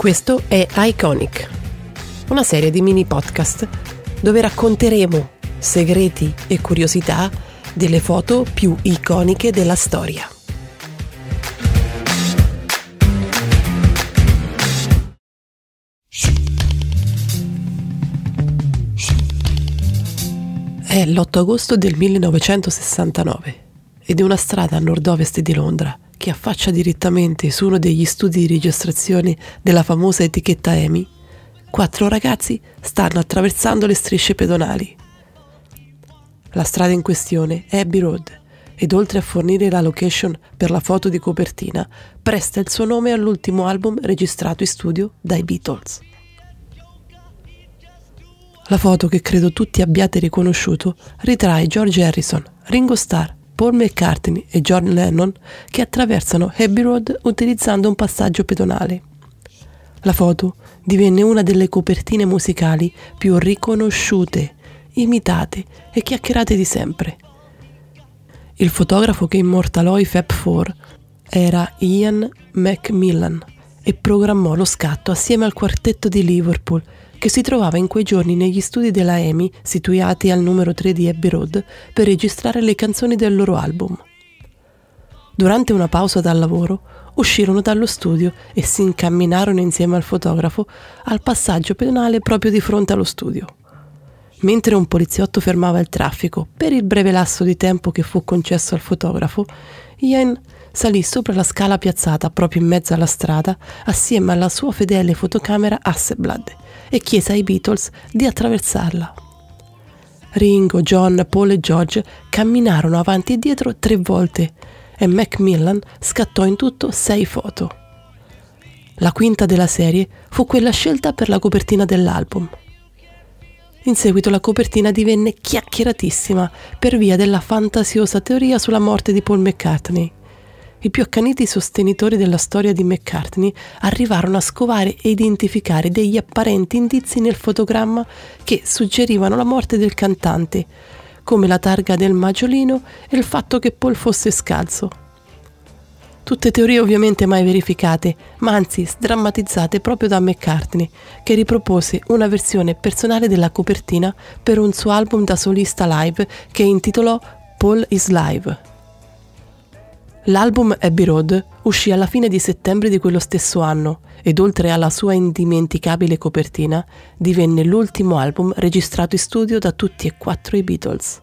Questo è Iconic, una serie di mini podcast dove racconteremo segreti e curiosità delle foto più iconiche della storia. È l'8 agosto del 1969 ed è una strada a nord-ovest di Londra che affaccia direttamente su uno degli studi di registrazione della famosa etichetta EMI. 4 ragazzi stanno attraversando le strisce pedonali. La strada in questione è Abbey Road ed, oltre a fornire la location per la foto di copertina, presta il suo nome all'ultimo album registrato in studio dai Beatles. La foto, che credo tutti abbiate riconosciuto, ritrae George Harrison, Ringo Starr, Paul McCartney e John Lennon che attraversano Abbey Road utilizzando un passaggio pedonale. La foto divenne una delle copertine musicali più riconosciute, imitate e chiacchierate di sempre. Il fotografo che immortalò i Fab Four era Ian Macmillan e programmò lo scatto assieme al quartetto di Liverpool, che si trovava in quei giorni negli studi della EMI, situati al numero 3 di Abbey Road, per registrare le canzoni del loro album. Durante una pausa dal lavoro, uscirono dallo studio e si incamminarono insieme al fotografo al passaggio pedonale proprio di fronte allo studio. Mentre un poliziotto fermava il traffico per il breve lasso di tempo che fu concesso al fotografo, Ian salì sopra la scala piazzata proprio in mezzo alla strada assieme alla sua fedele fotocamera Hasselblad e chiese ai Beatles di attraversarla. Ringo, John, Paul e George camminarono avanti e dietro 3 volte e Macmillan scattò in tutto 6 foto. La quinta della serie fu quella scelta per la copertina dell'album. In seguito la copertina divenne chiacchieratissima per via della fantasiosa teoria sulla morte di Paul McCartney. I più accaniti sostenitori della storia di McCartney arrivarono a scovare e identificare degli apparenti indizi nel fotogramma che suggerivano la morte del cantante, come la targa del maggiolino e il fatto che Paul fosse scalzo. Tutte teorie ovviamente mai verificate, ma anzi sdrammatizzate proprio da McCartney, che ripropose una versione personale della copertina per un suo album da solista live che intitolò Paul Is Live. L'album Abbey Road uscì alla fine di settembre di quello stesso anno ed, oltre alla sua indimenticabile copertina, divenne l'ultimo album registrato in studio da tutti e 4 i Beatles.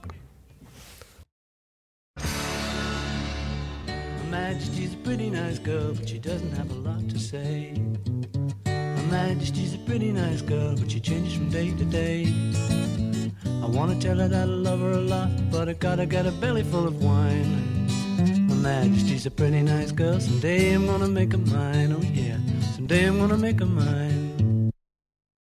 I wanna tell her that I love her a lot, but I gotta get a belly full of wine. Majesty's a pretty nice girl, someday I'm gonna make her mine, oh yeah, someday I'm gonna make her mine.